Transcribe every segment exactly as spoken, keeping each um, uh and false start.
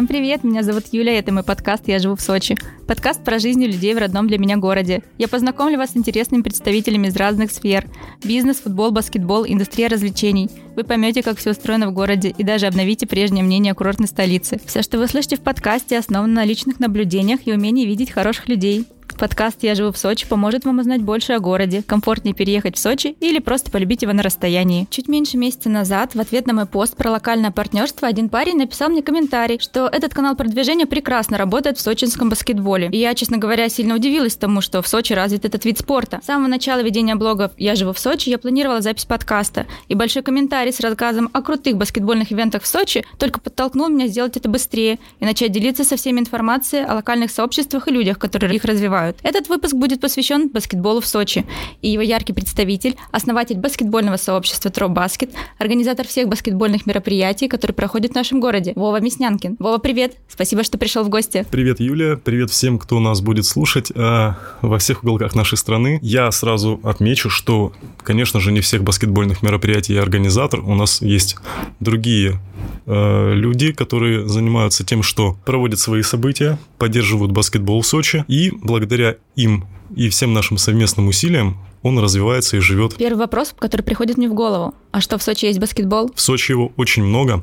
Всем привет, меня зовут Юля, и это мой подкаст «Я живу в Сочи». Подкаст про жизнь людей в родном для меня городе. Я познакомлю вас с интересными представителями из разных сфер. Бизнес, футбол, баскетбол, индустрия развлечений. Вы поймете, как все устроено в городе, и даже обновите прежнее мнение о курортной столице. Все, что вы слышите в подкасте, основано на личных наблюдениях и умении видеть хороших людей. Подкаст «Я живу в Сочи» поможет вам узнать больше о городе, комфортнее переехать в Сочи или просто полюбить его на расстоянии. Чуть меньше месяца назад в ответ на мой пост про локальное партнерство один парень написал мне комментарий, что этот канал продвижения прекрасно работает в сочинском баскетболе. И я, честно говоря, сильно удивилась тому, что в Сочи развит этот вид спорта. С самого начала ведения блога «Я живу в Сочи» я планировала запись подкаста, и большой комментарий с рассказом о крутых баскетбольных ивентах в Сочи только подтолкнул меня сделать это быстрее и начать делиться со всеми информацией о локальных сообществах и людях, которые их развивают. Этот выпуск будет посвящен баскетболу в Сочи, и его яркий представитель, основатель баскетбольного сообщества троп баскет, организатор всех баскетбольных мероприятий, которые проходят в нашем городе, Вова Меснянкин. Вова, привет! Спасибо, что пришел в гости. Привет, Юля. Привет всем, кто нас будет слушать э, во всех уголках нашей страны. Я сразу отмечу, что, конечно же, не всех баскетбольных мероприятий я организатор. У нас есть другие э, люди, которые занимаются тем, что проводят свои события, поддерживают баскетбол в Сочи, и благодаря им и всем нашим совместным усилиям он развивается и живет. Первый вопрос, который приходит мне в голову. А что, в Сочи есть баскетбол? В Сочи его очень много.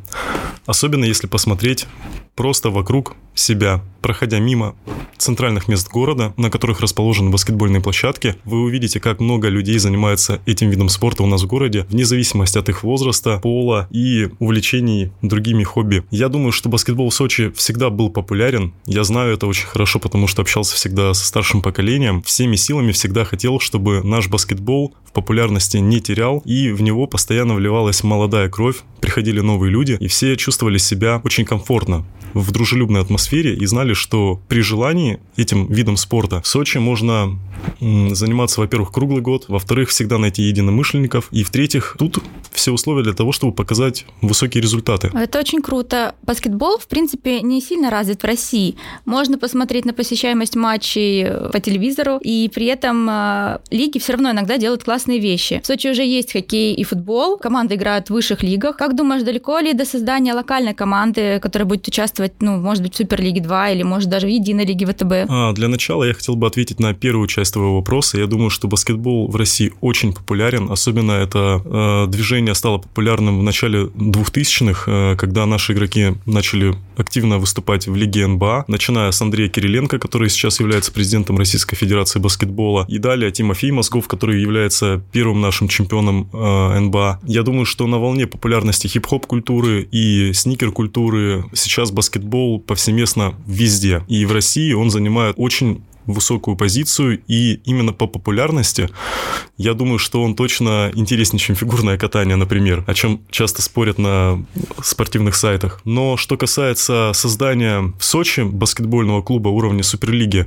Особенно если посмотреть просто вокруг себя. Проходя мимо центральных мест города, на которых расположены баскетбольные площадки, вы увидите, как много людей занимается этим видом спорта у нас в городе, вне зависимости от их возраста, пола и увлечений другими хобби. Я думаю, что баскетбол в Сочи всегда был популярен. Я знаю это очень хорошо, потому что общался всегда со старшим поколением. Всеми силами всегда хотел, чтобы наш баскетбол в популярности не терял, и в него постоянно вливалась молодая кровь, приходили новые люди, и все чувствовали себя очень комфортно в дружелюбной атмосфере и знали, что при желании этим видом спорта в Сочи можно заниматься, во-первых, круглый год, во-вторых, всегда найти единомышленников, и в-третьих, тут все условия для того, чтобы показать высокие результаты. Это очень круто. Баскетбол, в принципе, не сильно развит в России. Можно посмотреть на посещаемость матчей по телевизору, и при этом э, лиги все равно иногда делают классные вещи. В Сочи уже есть хоккей и футбол, команды играют в высших лигах. Как думаешь, далеко ли до создания локальной команды, которая будет участвовать, ну, может быть, в Суперлиге два или, может, даже в Единой лиге ВТБ? А, для начала я хотел бы ответить на первую часть твоего вопроса. Я думаю, что баскетбол в России очень популярен, особенно это э, движение стало популярным в начале двухтысячных, э, когда наши игроки начали активно выступать в Лиге эн бэ а, начиная с Андрея Кириленко, который сейчас является президентом Российской Федерации баскетбола, и далее Тимофей Мозгов, который является первым нашим чемпионом э, эн бэ а. Я думаю, что на волне популярности хип-хоп-культуры и сникер-культуры сейчас баскетбол повсеместно везде, и в России он занимает очень высокую позицию, и именно по популярности я думаю, что он точно интереснее, чем фигурное катание, например, о чем часто спорят на спортивных сайтах. Но что касается создания в Сочи баскетбольного клуба уровня Суперлиги,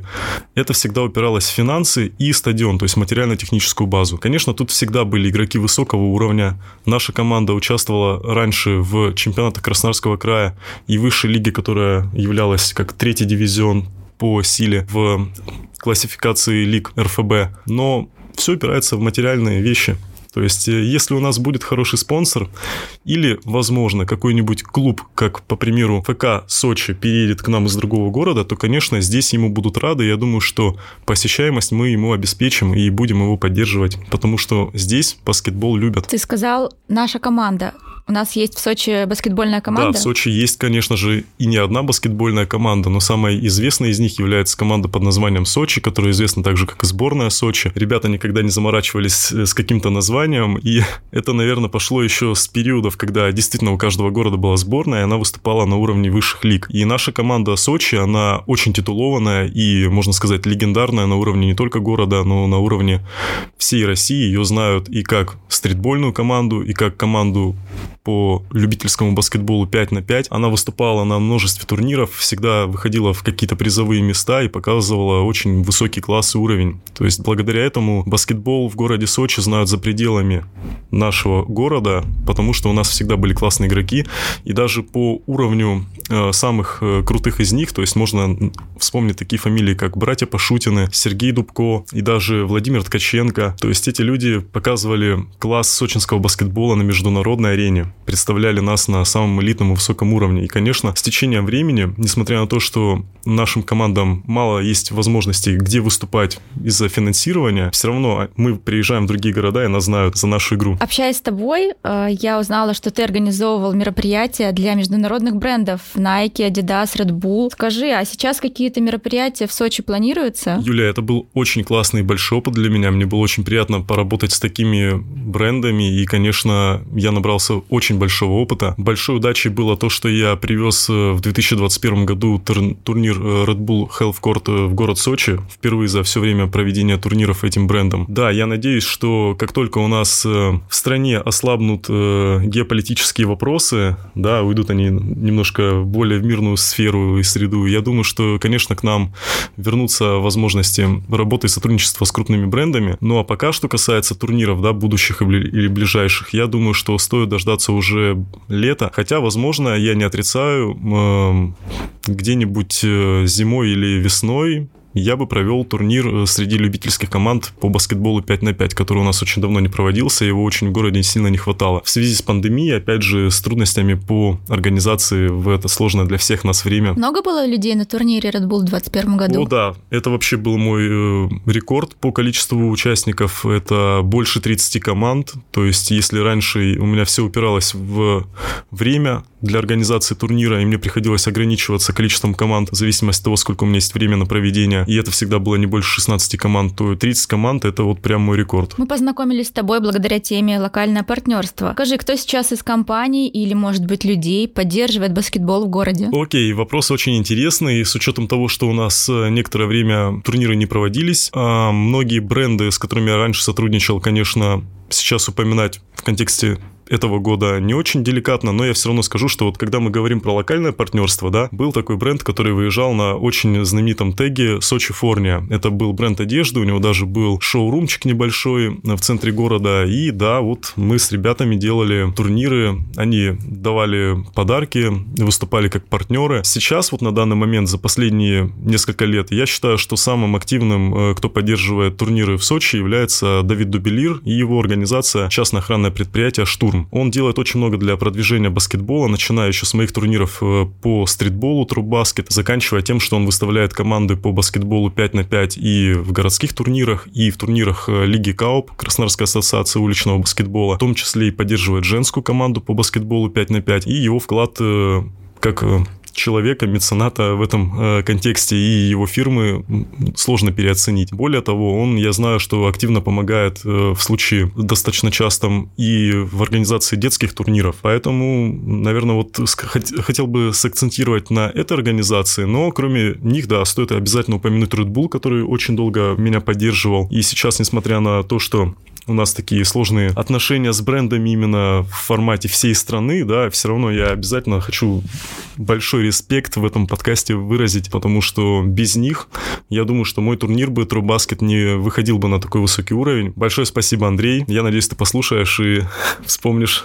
это всегда упиралось в финансы и стадион, то есть материально-техническую базу. Конечно, тут всегда были игроки высокого уровня. Наша команда участвовала раньше в чемпионатах Краснодарского края и высшей лиги, которая являлась как третий дивизион по силе в классификации лиг эр эф бэ, но все упирается в материальные вещи. То есть, если у нас будет хороший спонсор или, возможно, какой-нибудь клуб, как, по примеру, эф ка Сочи переедет к нам из другого города, то, конечно, здесь ему будут рады. Я думаю, что посещаемость мы ему обеспечим и будем его поддерживать, потому что здесь баскетбол любят. Ты сказал, наша команда. У нас есть в Сочи баскетбольная команда? Да, в Сочи есть, конечно же, и не одна баскетбольная команда, но самая известная из них является команда под названием «Сочи», которая известна также как и сборная «Сочи». Ребята никогда не заморачивались с каким-то названием, и это, наверное, пошло еще с периодов, когда действительно у каждого города была сборная, и она выступала на уровне высших лиг. И наша команда «Сочи», она очень титулованная и, можно сказать, легендарная на уровне не только города, но на уровне всей России. Ее знают и как стритбольную команду, и как команду по любительскому баскетболу пять на пять. Она выступала на множестве турниров, всегда выходила в какие-то призовые места и показывала очень высокий класс и уровень. То есть благодаря этому баскетбол в городе Сочи знают за пределами нашего города, потому что у нас всегда были классные игроки. И даже по уровню э, самых э, крутых из них, то есть можно вспомнить такие фамилии, как братья Пашутины, Сергей Дубко и даже Владимир Ткаченко. То есть эти люди показывали класс сочинского баскетбола на международной арене. представляли нас на самом элитном и высоком уровне. И, конечно, с течением времени, несмотря на то, что нашим командам мало есть возможностей, где выступать из-за финансирования, все равно мы приезжаем в другие города и нас знают за нашу игру. Общаясь с тобой, я узнала, что ты организовывал мероприятия для международных брендов Nike, Adidas, Red Bull. Скажи, а сейчас какие-то мероприятия в Сочи планируются? Юля, это был очень классный и большой опыт для меня. Мне было очень приятно поработать с такими брендами, и, конечно, я набрался очень большого опыта. Большой удачей было то, что я привез в две тысячи двадцать первом году турнир Red Bull Health Court в город Сочи, впервые за все время проведения турниров этим брендом. Да, я надеюсь, что как только у нас в стране ослабнут геополитические вопросы, да, уйдут они немножко более в мирную сферу и среду, я думаю, что, конечно, к нам вернутся возможности работы и сотрудничества с крупными брендами. Ну а пока, что касается турниров, да, будущих или ближайших, я думаю, что стоит дождаться уже лета. Хотя, возможно, я не отрицаю, э, где-нибудь зимой или весной я бы провел турнир среди любительских команд по баскетболу пять на пять, который у нас очень давно не проводился, его очень в городе сильно не хватало. В связи с пандемией, опять же, с трудностями по организации в это сложное для всех нас время. Много было людей на турнире Red Bull в двадцать первом году? О, да. Это вообще был мой э, рекорд по количеству участников. Это больше тридцати команд. То есть, если раньше у меня все упиралось в время для организации турнира, и мне приходилось ограничиваться количеством команд в зависимости от того, сколько у меня есть время на проведение, и это всегда было не больше шестнадцати команд, то тридцать команд – это вот прям мой рекорд. Мы познакомились с тобой благодаря теме «Локальное партнерство». Скажи, кто сейчас из компаний или, может быть, людей поддерживает баскетбол в городе? Окей, вопрос очень интересный. С учетом того, что у нас некоторое время турниры не проводились, а многие бренды, с которыми я раньше сотрудничал, конечно, сейчас упоминать в контексте этого года не очень деликатно, но я все равно скажу, что вот когда мы говорим про локальное партнерство, да, был такой бренд, который выезжал на очень знаменитом теге «Сочи Форния». Это был бренд одежды, у него даже был шоурумчик небольшой в центре города, и да, вот мы с ребятами делали турниры, они давали подарки, выступали как партнеры. Сейчас вот на данный момент, за последние несколько лет, я считаю, что самым активным, кто поддерживает турниры в Сочи, является Давид Дубелир и его организация частное охранное предприятие «Штурм». Он делает очень много для продвижения баскетбола, начиная еще с моих турниров по стритболу «TROP BASKET», заканчивая тем, что он выставляет команды по баскетболу пять на пять и в городских турнирах, и в турнирах Лиги КАОП, Краснодарской ассоциации уличного баскетбола, в том числе и поддерживает женскую команду по баскетболу пять на пять, и его вклад как человека, мецената в этом э, контексте и его фирмы сложно переоценить. Более того, он, я знаю, что активно помогает э, в случае достаточно частом и в организации детских турниров. Поэтому, наверное, вот ск- хотел бы сакцентировать на этой организации, но кроме них, да, стоит обязательно упомянуть Red Bull, который очень долго меня поддерживал. И сейчас, несмотря на то, что у нас такие сложные отношения с брендами именно в формате всей страны, да, все равно я обязательно хочу большой респект в этом подкасте выразить, потому что без них, я думаю, что мой турнир бы TROP BASKET не выходил бы на такой высокий уровень. Большое спасибо, Андрей. Я надеюсь, ты послушаешь и вспомнишь,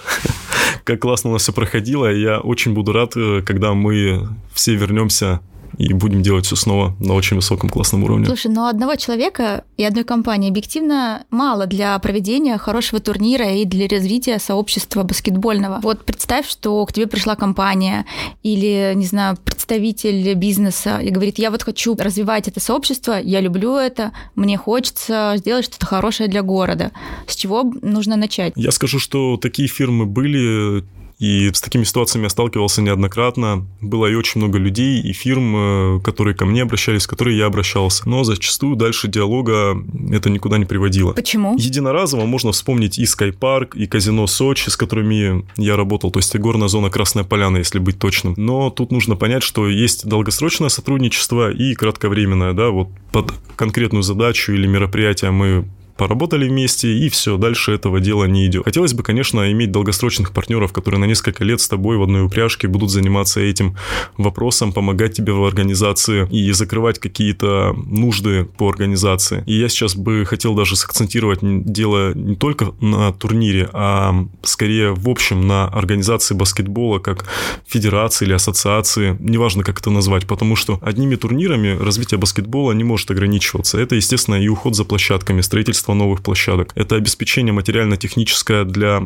как классно у нас все проходило. Я очень буду рад, когда мы все вернемся и будем делать все снова на очень высоком классном уровне. Слушай, но одного человека и одной компании объективно мало для проведения хорошего турнира и для развития сообщества баскетбольного. Вот представь, что к тебе пришла компания или, не знаю, представитель бизнеса и говорит, я вот хочу развивать это сообщество, я люблю это, мне хочется сделать что-то хорошее для города. С чего нужно начать? Я скажу, что такие фирмы были, и с такими ситуациями я сталкивался неоднократно. Было и очень много людей, и фирм, которые ко мне обращались, к которым я обращался. Но зачастую дальше диалога это никуда не приводило. Почему? Единоразово можно вспомнить и Skypark, и казино Сочи, с которыми я работал. То есть горная зона Красная Поляна, если быть точным. Но тут нужно понять, что есть долгосрочное сотрудничество и кратковременное. Да, вот под конкретную задачу или мероприятие мы поработали вместе, и все, дальше этого дела не идет. Хотелось бы, конечно, иметь долгосрочных партнеров, которые на несколько лет с тобой в одной упряжке будут заниматься этим вопросом, помогать тебе в организации и закрывать какие-то нужды по организации. И я сейчас бы хотел даже сакцентировать дело не только на турнире, а скорее в общем на организации баскетбола как федерации или ассоциации, неважно, как это назвать, потому что одними турнирами развитие баскетбола не может ограничиваться. Это, естественно, и уход за площадками, строительство строительство новых площадок, это обеспечение материально-техническое для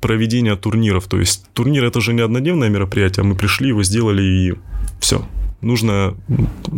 проведения турниров. То есть турнир — это же не однодневное мероприятие, мы пришли, его сделали и все. Нужно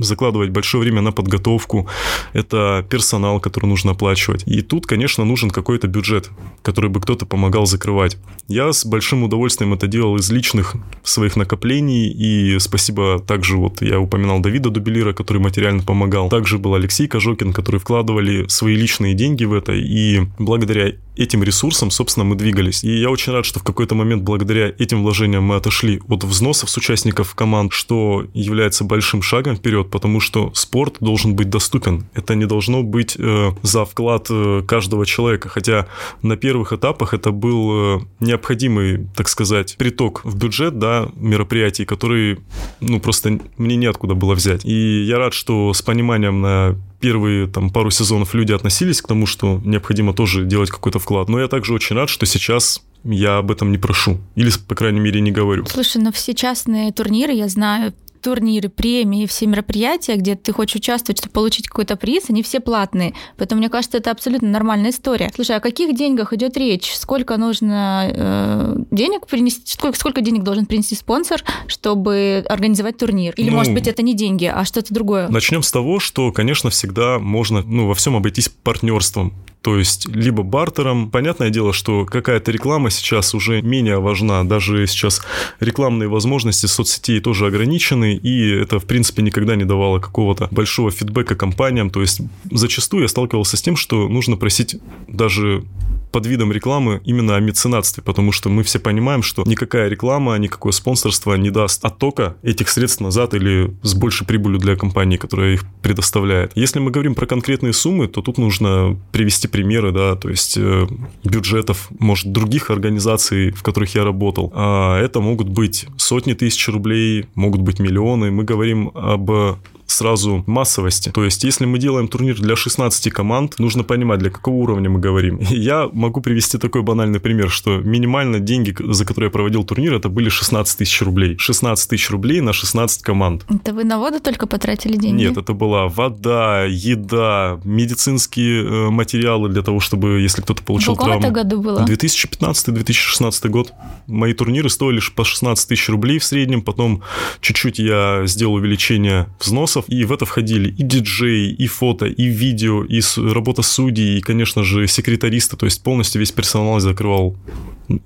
закладывать большое время на подготовку. Это персонал, который нужно оплачивать. И тут, конечно, нужен какой-то бюджет, который бы кто-то помогал закрывать. Я с большим удовольствием это делал из личных своих накоплений. И спасибо также, вот я упоминал Давида Дубелира, который материально помогал. Также был Алексей Кожокин, который вкладывали свои личные деньги в это. И благодаря этим ресурсам, собственно, мы двигались. И я очень рад, что в какой-то момент благодаря этим вложениям мы отошли от взносов с участников команд, что является большим шагом вперед, потому что спорт должен быть доступен. Это не должно быть э, за вклад э, каждого человека, хотя на первых этапах это был э, необходимый, так сказать, приток в бюджет, да, мероприятий, которые, ну, просто мне неоткуда было взять. И я рад, что с пониманием на первые там пару сезонов люди относились к тому, что необходимо тоже делать какой-то вклад. Но я также очень рад, что сейчас я об этом не прошу. Или, по крайней мере, не говорю. Слушай, но все частные турниры, я знаю, турниры, премии, все мероприятия, где ты хочешь участвовать, чтобы получить какой-то приз, они все платные. Поэтому, мне кажется, это абсолютно нормальная история. Слушай, о каких деньгах идет речь? Сколько нужно э, денег принести? Сколько, сколько денег должен принести спонсор, чтобы организовать турнир? Или, ну, может быть, это не деньги, а что-то другое? Начнем с того, что, конечно, всегда можно, ну, во всем обойтись партнерством. То есть, либо бартером. Понятное дело, что какая-то реклама сейчас уже менее важна. Даже сейчас рекламные возможности соцсетей тоже ограничены, и это, в принципе, никогда не давало какого-то большого фидбэка компаниям. То есть, зачастую я сталкивался с тем, что нужно просить даже под видом рекламы именно о меценатстве, потому что мы все понимаем, что никакая реклама, никакое спонсорство не даст оттока этих средств назад или с большей прибылью для компании, которая их предоставляет. Если мы говорим про конкретные суммы, то тут нужно привести примеры, да, то есть э, бюджетов, может, других организаций, в которых я работал. А это могут быть сотни тысяч рублей, могут быть миллионы. Мы говорим об сразу массовости. То есть, если мы делаем турнир для шестнадцати команд, нужно понимать, для какого уровня мы говорим. Я могу привести такой банальный пример, что минимально деньги, за которые я проводил турнир, это были шестнадцать тысяч рублей. шестнадцать тысяч рублей на шестнадцать команд. Это вы на воду только потратили деньги? Нет, это была вода, еда, медицинские материалы для того, чтобы, если кто-то получил травму. В каком это году было? две тысячи пятнадцатый - две тысячи шестнадцатый год. Мои турниры стоили по шестнадцать тысяч рублей в среднем, потом чуть-чуть я сделал увеличение взносов, и в это входили и диджей, и фото, и видео, и работа судей, и, конечно же, секретариста. То есть полностью весь персонал закрывал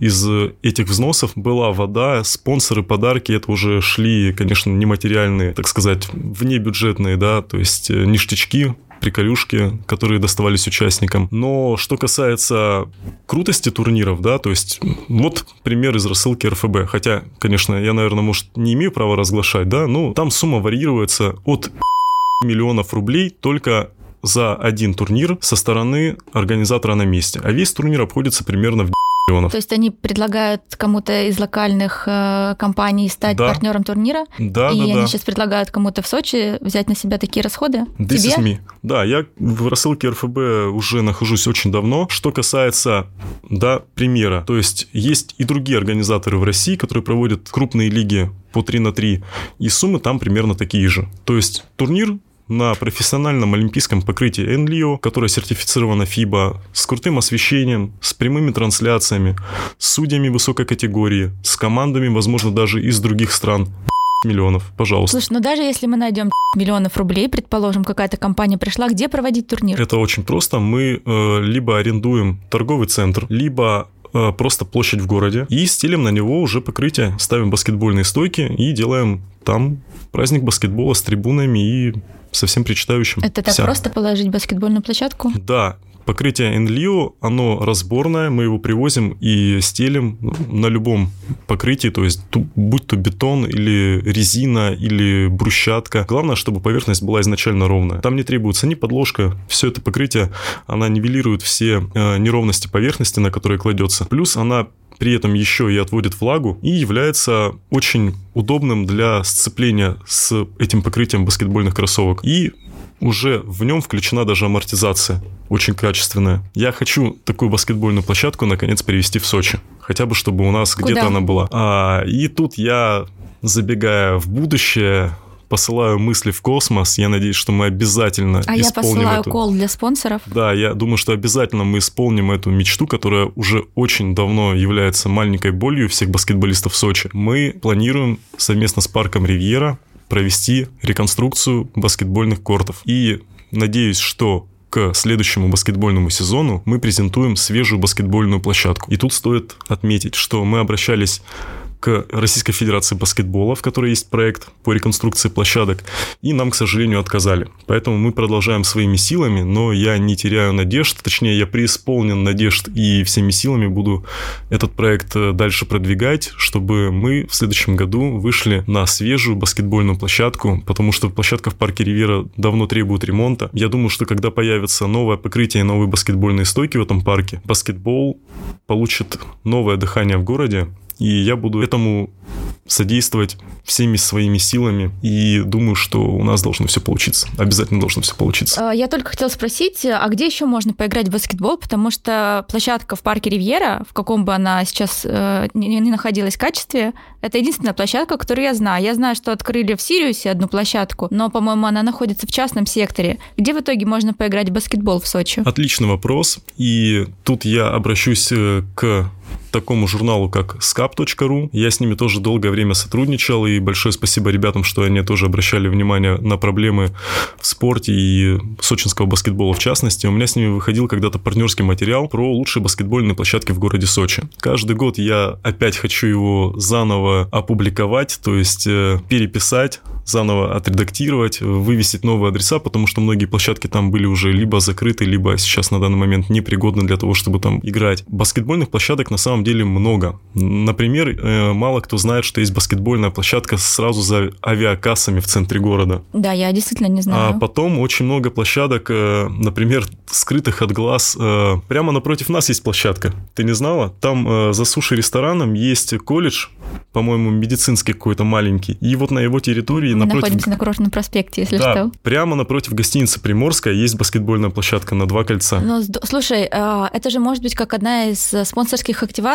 из этих взносов. Была вода, спонсоры, подарки. Это уже шли, конечно, нематериальные, так сказать, внебюджетные, да, то есть ништячки, приколюшки, которые доставались участникам. Но что касается крутости турниров, да, то есть вот пример из рассылки эр эф бэ. Хотя, конечно, я, наверное, может, не имею права разглашать, да, но там сумма варьируется от миллионов рублей только за один турнир со стороны организатора на месте. А весь турнир обходится примерно в миллионов. То есть они предлагают кому-то из локальных э, компаний стать, да, партнером турнира? Да, и да, они да. сейчас предлагают кому-то в Сочи взять на себя такие расходы? This Тебе? Is me. Да, я в рассылке эр эф бэ уже нахожусь очень давно. Что касается, да, примера, то есть есть и другие организаторы в России, которые проводят крупные лиги по три на три, и суммы там примерно такие же. То есть турнир на профессиональном олимпийском покрытии Enlio, которое сертифицировано фиба, с крутым освещением, с прямыми трансляциями, с судьями высокой категории, с командами, возможно, даже из других стран. Миллионов, пожалуйста. Слушай, ну даже если мы найдем миллионов рублей, предположим, какая-то компания пришла, где проводить турнир? Это очень просто. Мы э, либо арендуем торговый центр, либо э, просто площадь в городе, и стелим на него уже покрытие, ставим баскетбольные стойки и делаем там праздник баскетбола с трибунами и со всем причитающим. Это так Вся. просто положить баскетбольную площадку? Да. Покрытие Enlio, оно разборное, мы его привозим и стелим на любом покрытии, то есть будь то бетон или резина или брусчатка. Главное, чтобы поверхность была изначально ровная. Там не требуется ни подложка, все это покрытие, она нивелирует все неровности поверхности, на которые кладется. Плюс она при этом еще и отводит влагу и является очень удобным для сцепления с этим покрытием баскетбольных кроссовок. И уже в нем включена даже амортизация, очень качественная. Я хочу такую баскетбольную площадку наконец перевести в Сочи, хотя бы чтобы у нас Куда? где-то она была. А, и тут я, забегая в будущее, посылаю мысли в космос. Я надеюсь, что мы обязательно а исполним эту... А я посылаю эту... колл для спонсоров. Да, я думаю, что обязательно мы исполним эту мечту, которая уже очень давно является маленькой болью всех баскетболистов Сочи. Мы планируем совместно с парком «Ривьера» провести реконструкцию баскетбольных кортов. И надеюсь, что к следующему баскетбольному сезону мы презентуем свежую баскетбольную площадку. И тут стоит отметить, что мы обращались к Российской Федерации баскетбола, в которой есть проект по реконструкции площадок, и нам, к сожалению, отказали. Поэтому мы продолжаем своими силами, но я не теряю надежд, точнее, я преисполнен надежд и всеми силами буду этот проект дальше продвигать, чтобы мы в следующем году вышли на свежую баскетбольную площадку, потому что площадка в парке «Ривьера» давно требует ремонта. Я думаю, что когда появится новое покрытие и новые баскетбольные стойки в этом парке, баскетбол получит новое дыхание в городе, и я буду этому содействовать всеми своими силами. И думаю, что у нас должно все получиться. Обязательно должно все получиться. Я только хотела спросить, а где еще можно поиграть в баскетбол? Потому что площадка в парке «Ривьера», в каком бы она сейчас э, не, не находилась в качестве, это единственная площадка, которую я знаю. Я знаю, что открыли в «Сириусе» одну площадку, но, по-моему, она находится в частном секторе. Где в итоге можно поиграть в баскетбол в Сочи? Отличный вопрос. И тут я обращусь к... такому журналу, как скап точка ру. Я с ними тоже долгое время сотрудничал, и большое спасибо ребятам, что они тоже обращали внимание на проблемы в спорте и сочинского баскетбола в частности. У меня с ними выходил когда-то партнерский материал про лучшие баскетбольные площадки в городе Сочи. Каждый год я опять хочу его заново опубликовать, то есть переписать, заново отредактировать, вывесить новые адреса, потому что многие площадки там были уже либо закрыты, либо сейчас на данный момент непригодны для того, чтобы там играть. Баскетбольных площадок на самом деле много. Например, мало кто знает, что есть баскетбольная площадка сразу за авиакассами в центре города. Да, я действительно не знаю. А потом очень много площадок, например, скрытых от глаз. Прямо напротив нас есть площадка. Ты не знала? Там за суши-рестораном есть колледж, по-моему, медицинский какой-то маленький. И вот на его территории... Мы напротив... находимся на Курортном проспекте, если да, что. Прямо напротив гостиницы «Приморская» есть баскетбольная площадка на два кольца. Но, слушай, это же может быть как одна из спонсорских активаций,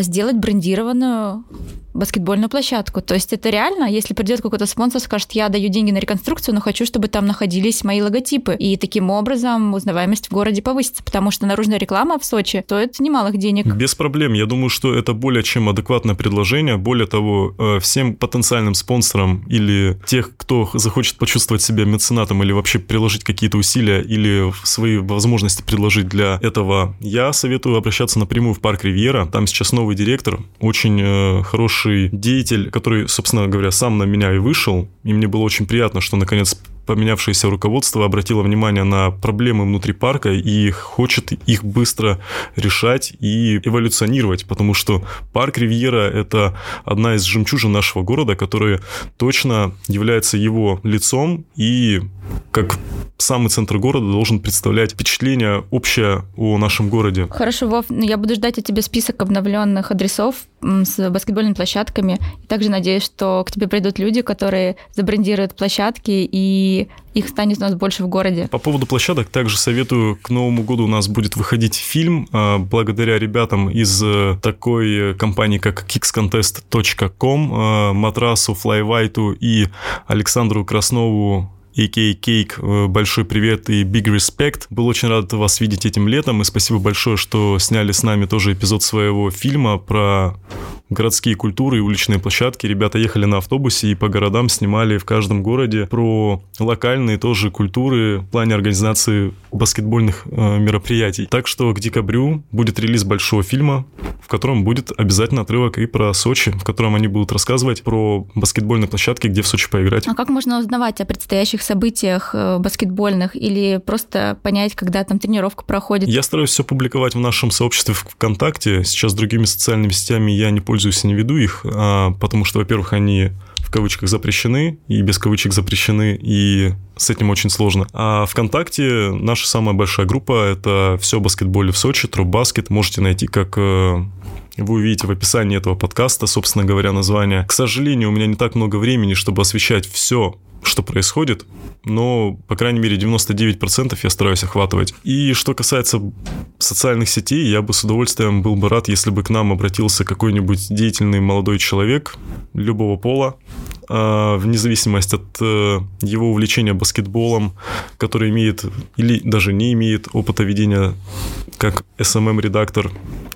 сделать брендированную баскетбольную площадку. То есть это реально, если придет какой-то спонсор, скажет, я даю деньги на реконструкцию, но хочу, чтобы там находились мои логотипы. И таким образом узнаваемость в городе повысится, потому что наружная реклама в Сочи стоит немалых денег. Без проблем. Я думаю, что это более чем адекватное предложение. Более того, всем потенциальным спонсорам или тех, кто захочет почувствовать себя меценатом или вообще приложить какие-то усилия или свои возможности предложить для этого, я советую обращаться напрямую в парк «Ривьера». Там сейчас новый директор, очень э, хороший деятель, который, собственно говоря, сам на меня и вышел. И мне было очень приятно, что, наконец, поменявшееся руководство обратило внимание на проблемы внутри парка и хочет их быстро решать и эволюционировать, потому что парк «Ривьера» — это одна из жемчужин нашего города, которая точно является его лицом и как самый центр города должен представлять впечатление общее о нашем городе. Хорошо, Вов, я буду ждать от тебя список обновленных адресов с баскетбольными площадками. И также надеюсь, что к тебе придут люди, которые забрендируют площадки и и их станет у нас больше в городе. По поводу площадок также советую, к Новому году у нас будет выходить фильм. Благодаря ребятам из такой компании, как кикс контест точка ком, Матрасу, Флайвайту и Александру Краснову, а.к.а. Cake, большой привет и big respect. Был очень рад вас видеть этим летом, и спасибо большое, что сняли с нами тоже эпизод своего фильма про городские культуры и уличные площадки. Ребята ехали на автобусе и по городам снимали в каждом городе про локальные тоже культуры в плане организации баскетбольных э, мероприятий. Так что к декабрю будет релиз большого фильма, в котором будет обязательно отрывок и про Сочи, в котором они будут рассказывать про баскетбольные площадки, где в Сочи поиграть. А как можно узнавать о предстоящих событиях баскетбольных или просто понять, когда там тренировка проходит? Я стараюсь все публиковать в нашем сообществе ВКонтакте. Сейчас другими социальными сетями я не пользуюсь и не веду их, потому что, во-первых, они в кавычках запрещены и без кавычек запрещены, и с этим очень сложно. А ВКонтакте наша самая большая группа — это все о баскетболе в Сочи, троп баскет. Можете найти, как вы увидите в описании этого подкаста, собственно говоря, название. К сожалению, у меня не так много времени, чтобы освещать все, что происходит, но, по крайней мере, девяносто девять процентов я стараюсь охватывать. И что касается социальных сетей, я бы с удовольствием был бы рад, если бы к нам обратился какой-нибудь деятельный молодой человек любого пола вне зависимости от его увлечения баскетболом, который имеет или даже не имеет опыта ведения как эс эм эм-редактор,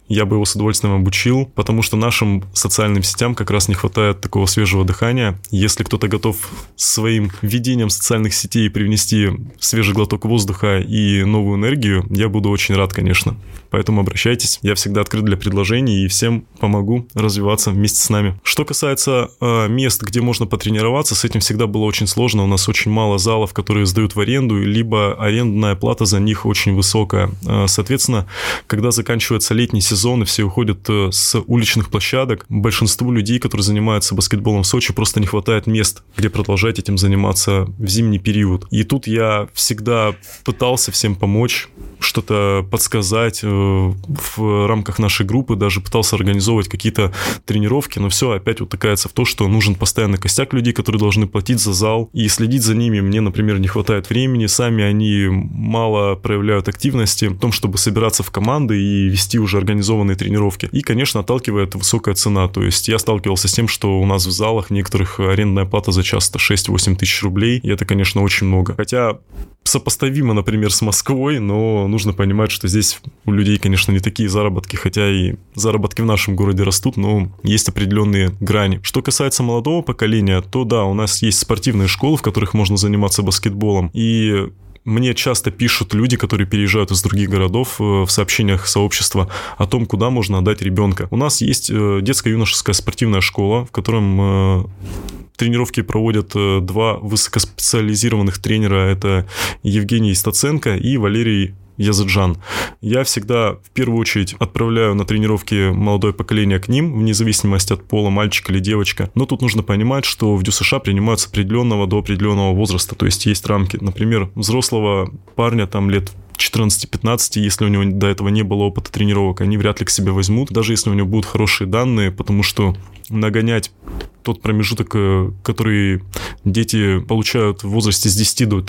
я бы его с удовольствием обучил, потому что нашим социальным сетям как раз не хватает такого свежего дыхания. Если кто-то готов своим ведением социальных сетей привнести свежий глоток воздуха и новую энергию, я буду очень рад, конечно. Поэтому обращайтесь, я всегда открыт для предложений и всем помогу развиваться вместе с нами. Что касается э, мест, где можно потренироваться, с этим всегда было очень сложно. У нас очень мало залов, которые сдают в аренду, либо арендная плата за них очень высокая. Соответственно, когда заканчивается летний сезон и все уходят с уличных площадок, большинству людей, которые занимаются баскетболом в Сочи, просто не хватает мест, где продолжать этим заниматься в зимний период. И тут я всегда пытался всем помочь, что-то подсказать в рамках нашей группы, даже пытался организовывать какие-то тренировки, но все опять утыкается в то, что нужен постоянный костяк людей, которые должны платить за зал, и следить за ними мне, например, не хватает времени, сами они мало проявляют активности в том, чтобы собираться в команды и вести уже организованные тренировки. И, конечно, отталкивает высокая цена, то есть я сталкивался с тем, что у нас в залах некоторых арендная плата за час шесть-восемь тысяч рублей, и это, конечно, очень много. Хотя сопоставимо, например, с Москвой, но нужно понимать, что здесь у людей, конечно, не такие заработки, хотя и заработки в нашем городе растут, но есть определенные грани. Что касается молодого поколения, то да, у нас есть спортивные школы, в которых можно заниматься баскетболом, и мне часто пишут люди, которые переезжают из других городов в сообщениях сообщества о том, куда можно отдать ребенка. У нас есть детско-юношеская спортивная школа, в котором тренировки проводят два высокоспециализированных тренера. Это Евгений Стаценко и Валерий Языджан. Я всегда в первую очередь отправляю на тренировки молодое поколение к ним, вне зависимости от пола, мальчик или девочка. Но тут нужно понимать, что в ДЮСШ принимаются определенного до определенного возраста. То есть есть рамки. Например, взрослого парня там лет четырнадцать-пятнадцать, если у него до этого не было опыта тренировок, они вряд ли к себе возьмут, даже если у него будут хорошие данные, потому что нагонять тот промежуток, который дети получают в возрасте с десяти до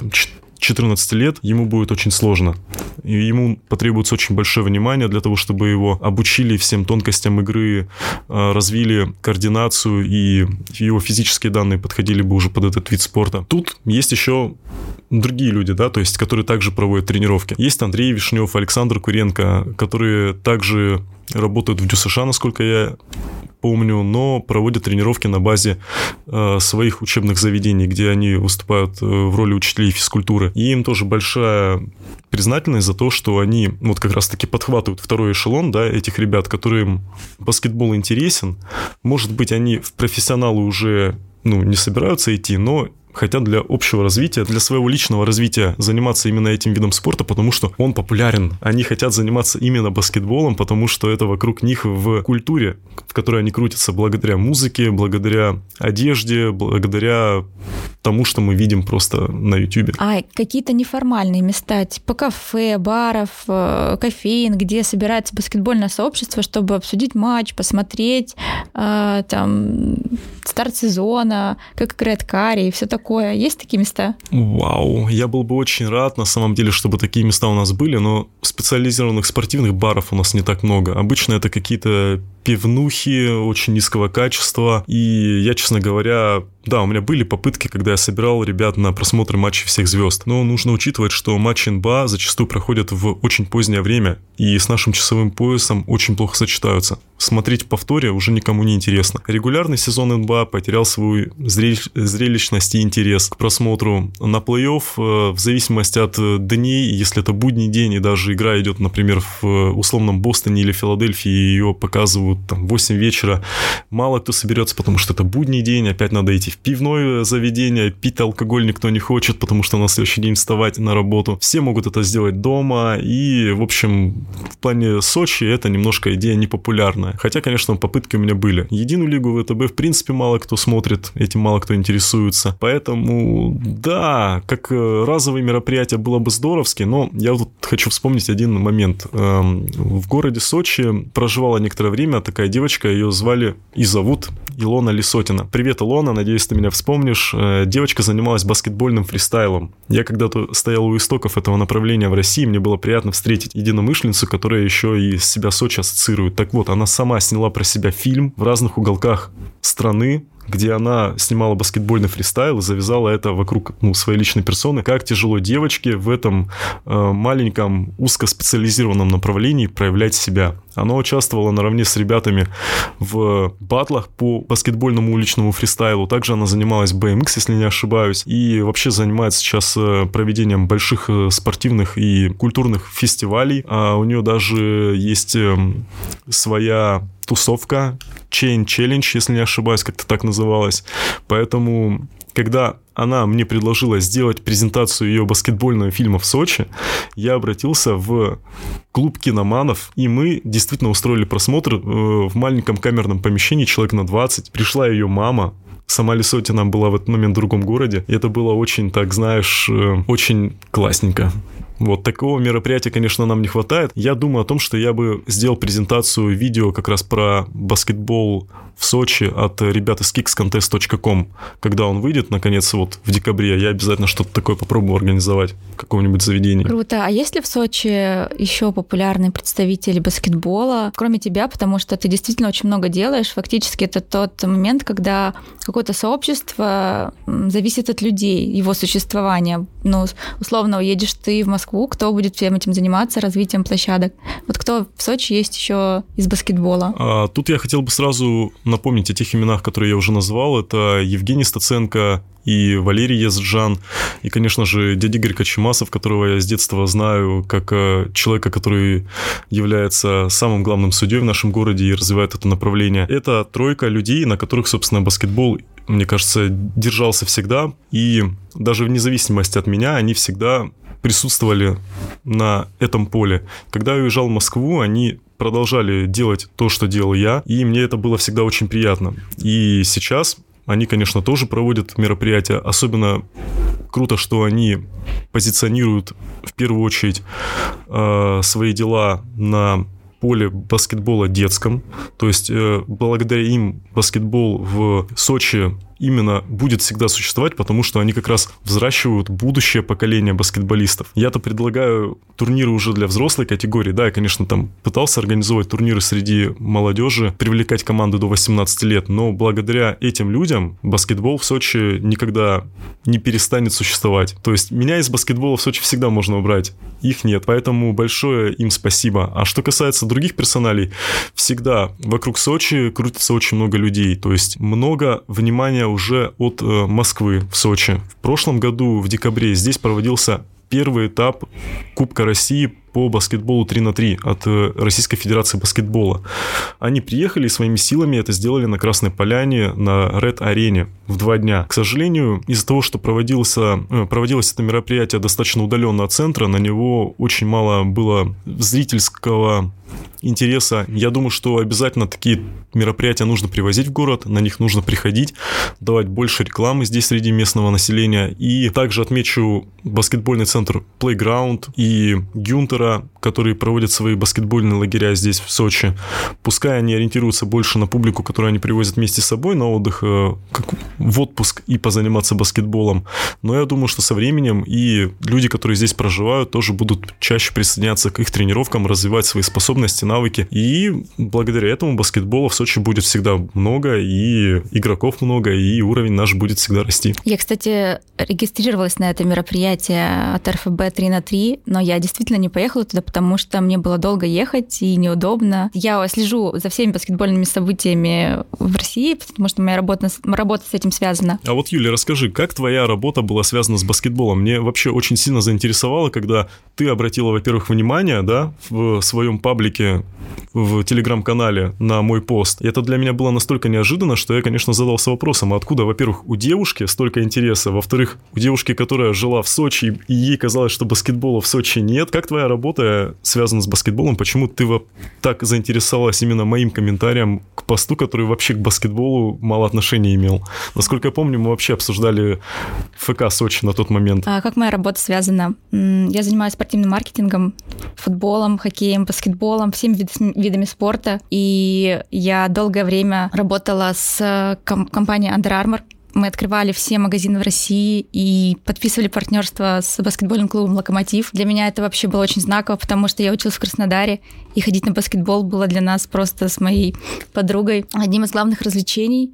четырнадцати лет, ему будет очень сложно. И ему потребуется очень большое внимание для того, чтобы его обучили всем тонкостям игры, развили координацию, и его физические данные подходили бы уже под этот вид спорта. Тут есть еще другие люди, да, то есть, которые также проводят тренировки. Есть Андрей Вишнев, Александр Куренко, которые также работают в ДЮСШ, насколько я помню, но проводят тренировки на базе э, своих учебных заведений, где они выступают э, в роли учителей физкультуры. И им тоже большая признательность за то, что они вот как раз-таки подхватывают второй эшелон, да, этих ребят, которым баскетбол интересен. Может быть, они в профессионалы уже, ну, не собираются идти, но хотят для общего развития, для своего личного развития заниматься именно этим видом спорта, потому что он популярен. Они хотят заниматься именно баскетболом, потому что это вокруг них в культуре, в которой они крутятся, благодаря музыке, благодаря одежде, благодаря тому, что мы видим просто на Ютьюбе. А какие-то неформальные места, типа кафе, баров, кофеин, где собирается баскетбольное сообщество, чтобы обсудить матч, посмотреть э, там старт сезона, как играет Карри и все такое. Такое. Есть такие места? Вау, я был бы очень рад, на самом деле, чтобы такие места у нас были, но специализированных спортивных баров у нас не так много. Обычно это какие-то пивнухи очень низкого качества, и я, честно говоря, да, у меня были попытки, когда я собирал ребят на просмотр матчей всех звезд, но нужно учитывать, что матчи эн бэ а зачастую проходят в очень позднее время, и с нашим часовым поясом очень плохо сочетаются. Смотреть в повторе уже никому не интересно. Регулярный сезон эн бэ а потерял свою зрелищ... зрелищность и интерес к просмотру. На плей-офф, в зависимости от дней, если это будний день, и даже игра идет, например, в условном Бостоне или Филадельфии, и ее показывают там в восемь вечера, мало кто соберется, потому что это будний день, опять надо идти в пивное заведение, пить алкоголь никто не хочет, потому что на следующий день вставать на работу. Все могут это сделать дома, и, в общем, в плане Сочи это немножко идея непопулярная. Хотя, конечно, попытки у меня были. Единую лигу вэ тэ бэ, в принципе, мало кто смотрит, этим мало кто интересуется. Поэтому, да, как разовые мероприятия было бы здоровски, но я вот хочу вспомнить один момент. В городе Сочи проживала некоторое время такая девочка, ее звали и зовут Илона Лесотина. Привет, Илона, надеюсь, ты меня вспомнишь. Девочка занималась баскетбольным фристайлом. Я когда-то стоял у истоков этого направления в России, мне было приятно встретить единомышленницу, которая еще и себя Сочи ассоциирует. Так вот, она сама сняла про себя фильм в разных уголках страны, где она снимала баскетбольный фристайл и завязала это вокруг, ну, своей личной персоны. Как тяжело девочке в этом э, маленьком узкоспециализированном направлении проявлять себя. Она участвовала наравне с ребятами в батлах по баскетбольному уличному фристайлу. Также она занималась би эм икс, если не ошибаюсь, и вообще занимается сейчас проведением больших спортивных и культурных фестивалей. А у нее даже есть своя тусовка, Chain Challenge, если не ошибаюсь, как-то так называлась. Поэтому, когда она мне предложила сделать презентацию ее баскетбольного фильма в Сочи, я обратился в клуб киноманов, и мы действительно устроили просмотр в маленьком камерном помещении, человек на двадцать. Пришла ее мама, сама Лесотина была в этот момент в другом городе, и это было очень, так знаешь, очень классненько. Вот такого мероприятия, конечно, нам не хватает. Я думаю о том, что я бы сделал презентацию видео как раз про баскетбол в Сочи от ребят из кикс контест точка ком. Когда он выйдет, наконец, вот в декабре, я обязательно что-то такое попробую организовать в каком-нибудь заведении. Круто. А есть ли в Сочи еще популярные представители баскетбола, кроме тебя? Потому что ты действительно очень много делаешь. Фактически это тот момент, когда какое-то сообщество зависит от людей, его существования. Ну, условно, уедешь ты в Москву, кто будет всем этим заниматься, развитием площадок? Вот кто в Сочи есть еще из баскетбола? А, тут я хотел бы сразу напомнить о тех именах, которые я уже назвал. Это Евгений Стаценко и Валерий Языджан, и, конечно же, дядя Игорь Кочемасов, которого я с детства знаю как человека, который является самым главным судьей в нашем городе и развивает это направление. Это тройка людей, на которых, собственно, баскетбол, мне кажется, держался всегда, и даже вне зависимости от меня они всегда присутствовали на этом поле. Когда я уезжал в Москву, они продолжали делать то, что делал я, и мне это было всегда очень приятно. И сейчас они, конечно, тоже проводят мероприятия. Особенно круто, что они позиционируют в первую очередь э, свои дела на поле баскетбола детском. То есть э, благодаря им баскетбол в Сочи именно будет всегда существовать, потому что они как раз взращивают будущее поколение баскетболистов. Я-то предлагаю турниры уже для взрослой категории. Да, я, конечно, там пытался организовать турниры среди молодежи, привлекать команды до восемнадцати лет, но благодаря этим людям баскетбол в Сочи никогда не перестанет существовать. То есть меня из баскетбола в Сочи всегда можно убрать, их нет, поэтому большое им спасибо. А что касается других персоналей, всегда вокруг Сочи крутится очень много людей, то есть много внимания уже от Москвы в Сочи. В прошлом году, в декабре, здесь проводился первый этап Кубка России по баскетболу три на три от Российской Федерации баскетбола. Они приехали и своими силами это сделали на Красной Поляне, на Рэд-Арене в два дня. К сожалению, из-за того, что проводился, проводилось это мероприятие достаточно удаленно от центра, на него очень мало было зрительского интереса. Я думаю, что обязательно такие мероприятия нужно привозить в город, на них нужно приходить, давать больше рекламы здесь среди местного населения. И также отмечу баскетбольный центр Playground и Гюнтера, которые проводят свои баскетбольные лагеря здесь, в Сочи. Пускай они ориентируются больше на публику, которую они привозят вместе с собой на отдых, как в отпуск, и позаниматься баскетболом. Но я думаю, что со временем и люди, которые здесь проживают, тоже будут чаще присоединяться к их тренировкам, развивать свои способности, навыки. И благодаря этому баскетбола в Сочи будет всегда много, и игроков много, и уровень наш будет всегда расти. Я, кстати, регистрировалась на это мероприятие от РФБ три на три, но я действительно не поехала туда, потому что мне было долго ехать и неудобно. Я слежу за всеми баскетбольными событиями в России, потому что моя работа, работа с этим связана. А вот, Юля, расскажи, как твоя работа была связана с баскетболом? Мне вообще очень сильно заинтересовало, когда ты обратила, во-первых, внимание, да, в своем паблике, в телеграм-канале на мой пост. И это для меня было настолько неожиданно, что я, конечно, задался вопросом, откуда, во-первых, у девушки столько интереса, во-вторых, у девушки, которая жила в Сочи, и ей казалось, что баскетбола в Сочи нет. Как твоя работа связана с баскетболом? Почему ты так заинтересовалась именно моим комментарием к посту, который вообще к баскетболу мало отношения имел? Насколько я помню, мы вообще обсуждали ФК Сочи на тот момент. А как моя работа связана? Я занимаюсь спортивным маркетингом, футболом, хоккеем, баскетболом, всеми видами спорта. И я долгое время работала с компанией Under Armour. мы открывали все магазины в России и подписывали партнерство с баскетбольным клубом «Локомотив». Для меня это вообще было очень знаково, потому что я училась в Краснодаре, и ходить на баскетбол было для нас просто с моей подругой одним из главных развлечений.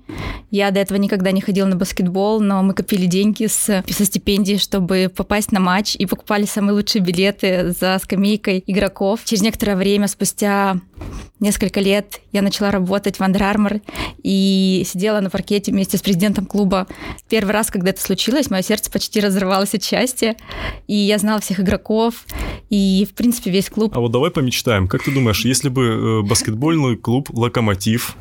Я до этого никогда не ходила на баскетбол, но мы копили деньги с, со стипендии, чтобы попасть на матч, и покупали самые лучшие билеты за скамейкой игроков. Через некоторое время, спустя несколько лет, я начала работать в Under Armour и сидела на паркете вместе с президентом клуба. Первый раз, когда это случилось, мое сердце почти разорвалось от счастья, и я знала всех игроков, и, в принципе, весь клуб. А вот давай помечтаем. Как ты думаешь, если бы баскетбольный клуб «Локомотив»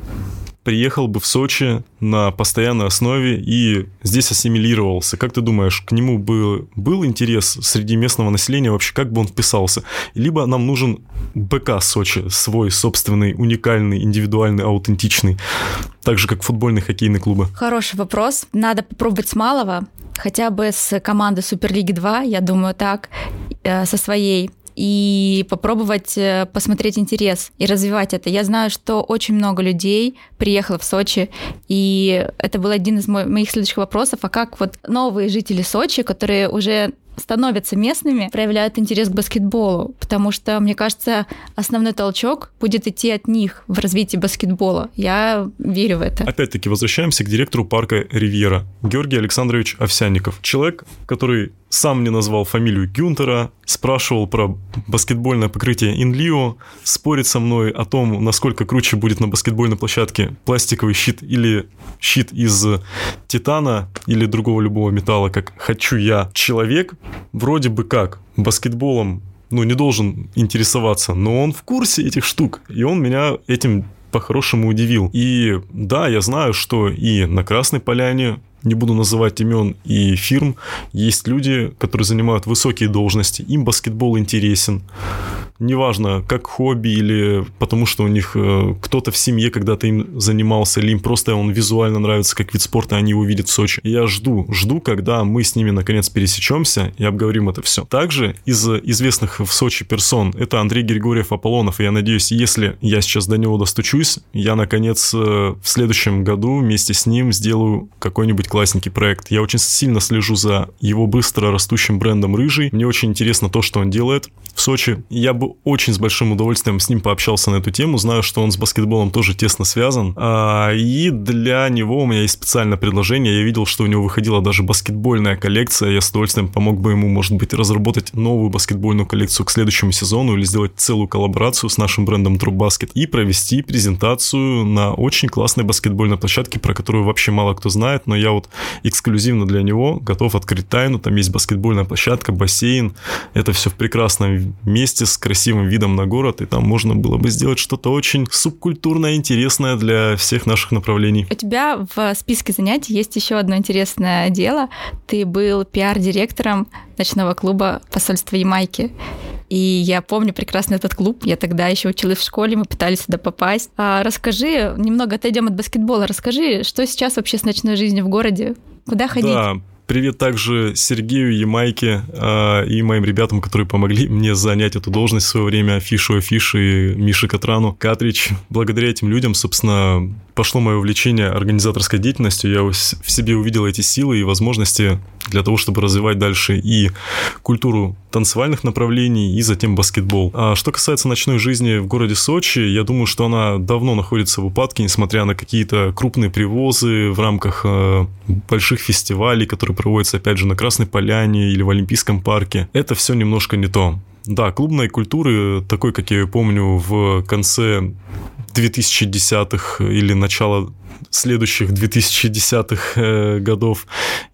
приехал бы в Сочи на постоянной основе и здесь ассимилировался, как ты думаешь, к нему бы был интерес среди местного населения вообще, как бы он вписался? Либо нам нужен БК Сочи, свой собственный, уникальный, индивидуальный, аутентичный, так же, как футбольные, хоккейные клубы? Хороший вопрос. Надо попробовать с малого, хотя бы с команды Суперлиги два, я думаю, так, со своей, и попробовать посмотреть интерес и развивать это. Я знаю, что очень много людей приехало в Сочи, и это был один из моих следующих вопросов, а как вот новые жители Сочи, которые уже становятся местными, проявляют интерес к баскетболу, потому что, мне кажется, основной толчок будет идти от них в развитии баскетбола. Я верю в это. Опять-таки возвращаемся к директору парка «Ривьера» Георгий Александрович Овсянников. Человек, который сам не назвал фамилию Гюнтера, спрашивал про баскетбольное покрытие Enlio, спорит со мной о том, насколько круче будет на баскетбольной площадке пластиковый щит или щит из титана или другого любого металла, как хочу я. Человек вроде бы как баскетболом, ну, не должен интересоваться, но он в курсе этих штук, и он меня этим по-хорошему удивил. И да, я знаю, что и на Красной Поляне, не буду называть имен и фирм, есть люди, которые занимают высокие должности, им баскетбол интересен. Неважно, как хобби или потому, что у них э, кто-то в семье когда-то им занимался, или им просто он визуально нравится как вид спорта, они его видят в Сочи. И я жду, жду, когда мы с ними наконец пересечемся и обговорим это все. Также из известных в Сочи персон это Андрей Григорьев Аполлонов, и я надеюсь, если я сейчас до него достучусь, я наконец э, в следующем году вместе с ним сделаю какой-нибудь классненький проект. Я очень сильно слежу за его быстро растущим брендом «Рыжий». Мне очень интересно то, что он делает в Сочи. Я бы очень с большим удовольствием с ним пообщался на эту тему. Знаю, что он с баскетболом тоже тесно связан. А, и для него у меня есть специальное предложение. Я видел, что у него выходила даже баскетбольная коллекция. Я с удовольствием помог бы ему, может быть, разработать новую баскетбольную коллекцию к следующему сезону или сделать целую коллаборацию с нашим брендом троп Basket и провести презентацию на очень классной баскетбольной площадке, про которую вообще мало кто знает, но я вот эксклюзивно для него готов открыть тайну. Там есть баскетбольная площадка, бассейн. Это все в прекрасном месте с красивым красивым видом на город, и там можно было бы сделать что-то очень субкультурное, интересное для всех наших направлений. У тебя в списке занятий есть еще одно интересное дело. Ты был пиар-директором ночного клуба «Посольство Ямайки». И я помню прекрасно этот клуб. Я тогда еще училась в школе, мы пытались сюда попасть. А расскажи, немного отойдем от баскетбола, расскажи, что сейчас вообще с ночной жизнью в городе? Куда ходить? Да. Привет также Сергею Ямайке э, и моим ребятам, которые помогли мне занять эту должность в свое время, Фишу Афиш и Мише Катрану, Катрич. Благодаря этим людям, собственно, пошло мое увлечение организаторской деятельностью. Я в себе увидел эти силы и возможности для того, чтобы развивать дальше и культуру танцевальных направлений, и затем баскетбол. А что касается ночной жизни в городе Сочи, я думаю, что она давно находится в упадке, несмотря на какие-то крупные привозы в рамках э, больших фестивалей, которые проводится, опять же, на Красной Поляне или в Олимпийском парке. Это все немножко не то. Да, клубной культуры, такой, как я ее помню, в конце две тысячи десятых или начало следующих две тысячи десятых годов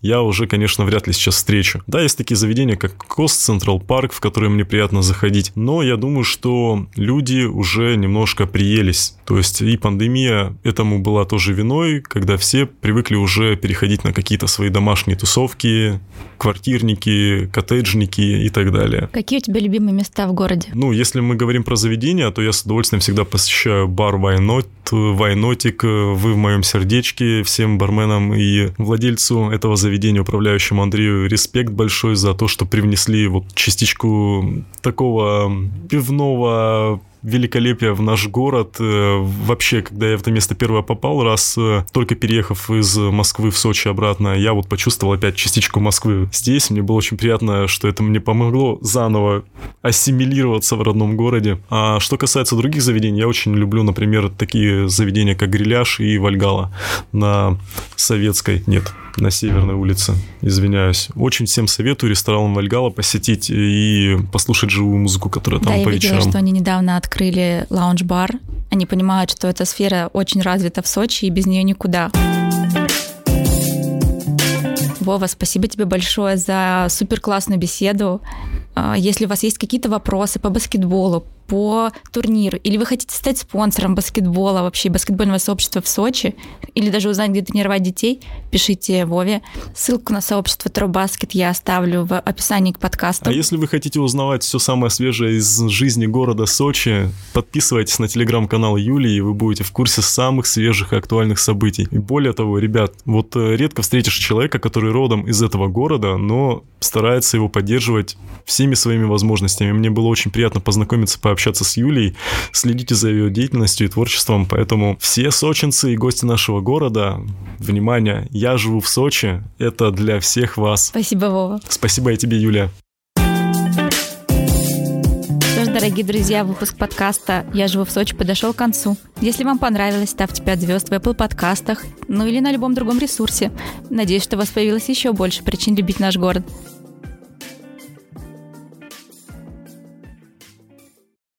я уже, конечно, вряд ли сейчас встречу. Да, есть такие заведения, как Кост, Централ Парк, в которые мне приятно заходить, но я думаю, что люди уже немножко приелись. То есть и пандемия этому была тоже виной, когда все привыкли уже переходить на какие-то свои домашние тусовки, квартирники, коттеджники и так далее. Какие у тебя любимые места в городе? Ну, если мы говорим про заведения, то я с удовольствием всегда посещаю бар Вайнот, Вайнотик, вы в моем сердечке, всем барменам и владельцу этого заведения, управляющему Андрею, респект большой за то, что привнесли вот частичку такого пивного великолепие в наш город. Вообще, когда я в это место первое попал, раз только переехав из Москвы в Сочи обратно, я вот почувствовал опять частичку Москвы здесь. Мне было очень приятно, что это мне помогло заново ассимилироваться в родном городе. А что касается других заведений, я очень люблю, например, такие заведения, как Гриляж и Вальгалла на Советской, нет, на Северной улице, извиняюсь. Очень всем советую ресторан Вальгалла посетить и послушать живую музыку, которая там, да, по вечерам. Да, я видела, вечерам. Что они недавно открыли лаунж-бар. Они понимают, что эта сфера очень развита в Сочи, и без нее никуда. Вова, спасибо тебе большое за суперклассную беседу. Если у вас есть какие-то вопросы по баскетболу, по турниру, или вы хотите стать спонсором баскетбола, вообще баскетбольного сообщества в Сочи, или даже узнать, где тренировать детей, пишите Вове. Ссылку на сообщество троп баскет я оставлю в описании к подкасту. А если вы хотите узнавать все самое свежее из жизни города Сочи, подписывайтесь на телеграм-канал Юли, и вы будете в курсе самых свежих и актуальных событий. И более того, ребят, вот редко встретишь человека, который родом из этого города, но старается его поддерживать всеми своими возможностями. Мне было очень приятно познакомиться, пообщаться общаться с Юлей, следите за ее деятельностью и творчеством, поэтому все сочинцы и гости нашего города, внимание, я живу в Сочи, это для всех вас. Спасибо, Вова. Спасибо и тебе, Юля. Что ж, дорогие друзья, выпуск подкаста «Я живу в Сочи» подошел к концу. Если вам понравилось, ставьте пять звезд в Apple подкастах, ну или на любом другом ресурсе. Надеюсь, что у вас появилось еще больше причин любить наш город.